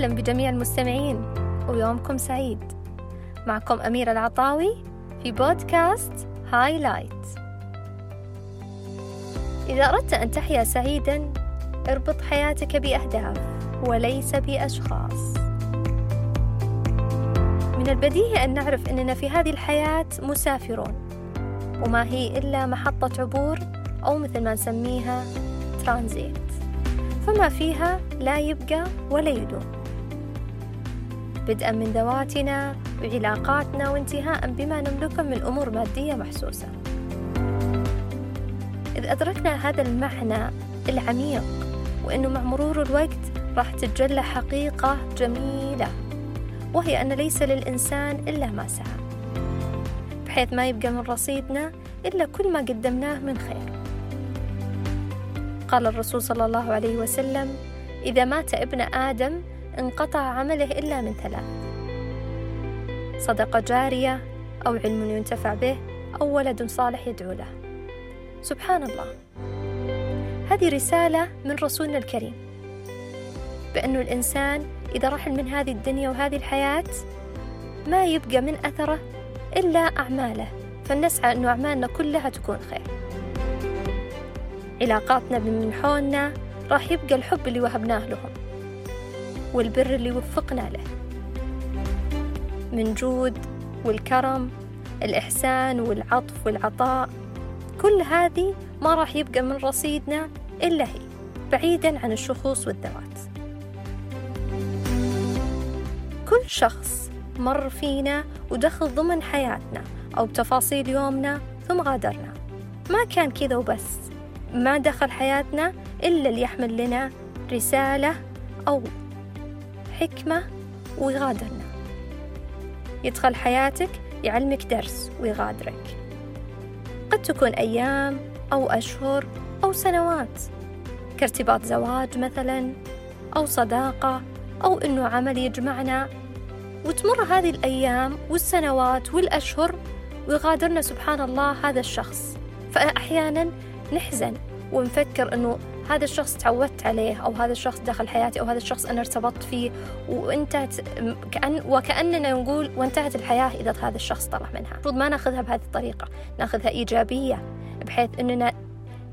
وسهلا بجميع المستمعين، ويومكم سعيد. معكم أميرة العطاوي في بودكاست هايلايت. إذا أردت أن تحيا سعيدا، اربط حياتك بأهداف وليس بأشخاص. من البديهي أن نعرف أننا في هذه الحياة مسافرون، وما هي إلا محطة عبور، أو مثل ما نسميها ترانزيت، فما فيها لا يبقى ولا يدوم، بدءا من ذواتنا وعلاقاتنا وانتهاء بما نملكه من أمور مادية محسوسة. إذ أدركنا هذا المعنى العميق، وأنه مع مرور الوقت راح تتجلى حقيقة جميلة، وهي أن ليس للإنسان إلا ما سعى، بحيث ما يبقى من رصيدنا إلا كل ما قدمناه من خير. قال الرسول صلى الله عليه وسلم: إذا مات ابن آدم انقطع عمله إلا من ثلاث: صدقة جارية، أو علم ينتفع به، أو ولد صالح يدعو له. سبحان الله، هذه رسالة من رسولنا الكريم، بأنه الإنسان إذا رحل من هذه الدنيا وهذه الحياة ما يبقى من أثره إلا أعماله، فلنسعى أن أعمالنا كلها تكون خير. علاقاتنا بمن حولنا راح يبقى الحب اللي وهبناه لهم، والبر اللي وفقنا له من جود والكرم، الإحسان والعطف والعطاء. كل هذه ما راح يبقى من رصيدنا إلا هي، بعيدا عن الشخوص والذوات. كل شخص مر فينا ودخل ضمن حياتنا أو بتفاصيل يومنا ثم غادرنا، ما كان كذا وبس، ما دخل حياتنا إلا اللي يحمل لنا رسالة أو حكمة ويغادرنا. يدخل حياتك يعلمك درس ويغادرك، قد تكون أيام أو أشهر أو سنوات، كارتباط زواج مثلا، أو صداقة، أو إنه عمل يجمعنا، وتمر هذه الأيام والسنوات والأشهر ويغادرنا سبحان الله هذا الشخص. فأحيانا نحزن ونفكر إنه هذا الشخص تعودت عليه، أو هذا الشخص دخل حياتي، أو هذا الشخص أنا ارتبطت فيه وانتهت، وكأننا نقول وانتهت الحياة إذا هذا الشخص طلع منها. المفروض ما ناخذها بهذه الطريقة، ناخذها إيجابية، بحيث أننا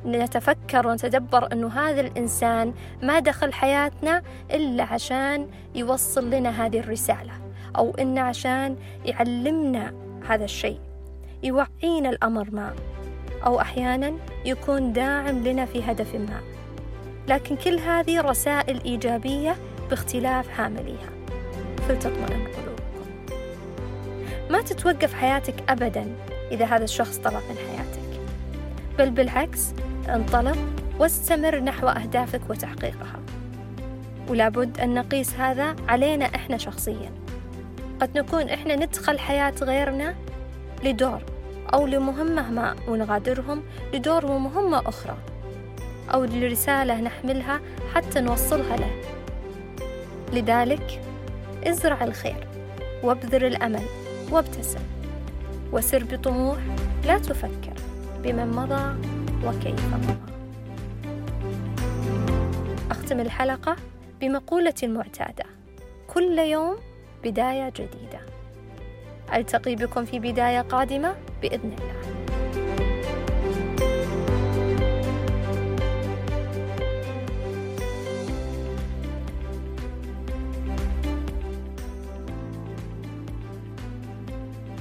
نتفكر ونتدبر أنه هذا الإنسان ما دخل حياتنا إلا عشان يوصل لنا هذه الرسالة، أو إنه عشان يعلمنا هذا الشيء، يوعينا الأمر ما، أو أحيانا يكون داعم لنا في هدف ما. لكن كل هذه رسائل إيجابية باختلاف حامليها، فلتطمئن قلوبكم. ما تتوقف حياتك أبدا إذا هذا الشخص طلع من حياتك، بل بالعكس، انطلق واستمر نحو أهدافك وتحقيقها. ولا بد أن نقيس هذا علينا إحنا شخصيا، قد نكون إحنا ندخل حياة غيرنا لدور أو لمهمة ما ونغادرهم لدور ومهمة أخرى، أو لرسالة نحملها حتى نوصلها له. لذلك ازرع الخير، وابذر الأمل، وابتسم، وسر بطموح، لا تفكر بمن مضى وكيف مضى. أختم الحلقة بمقولتي المعتادة: كل يوم بداية جديدة. ألتقي بكم في بداية قادمة بإذن الله.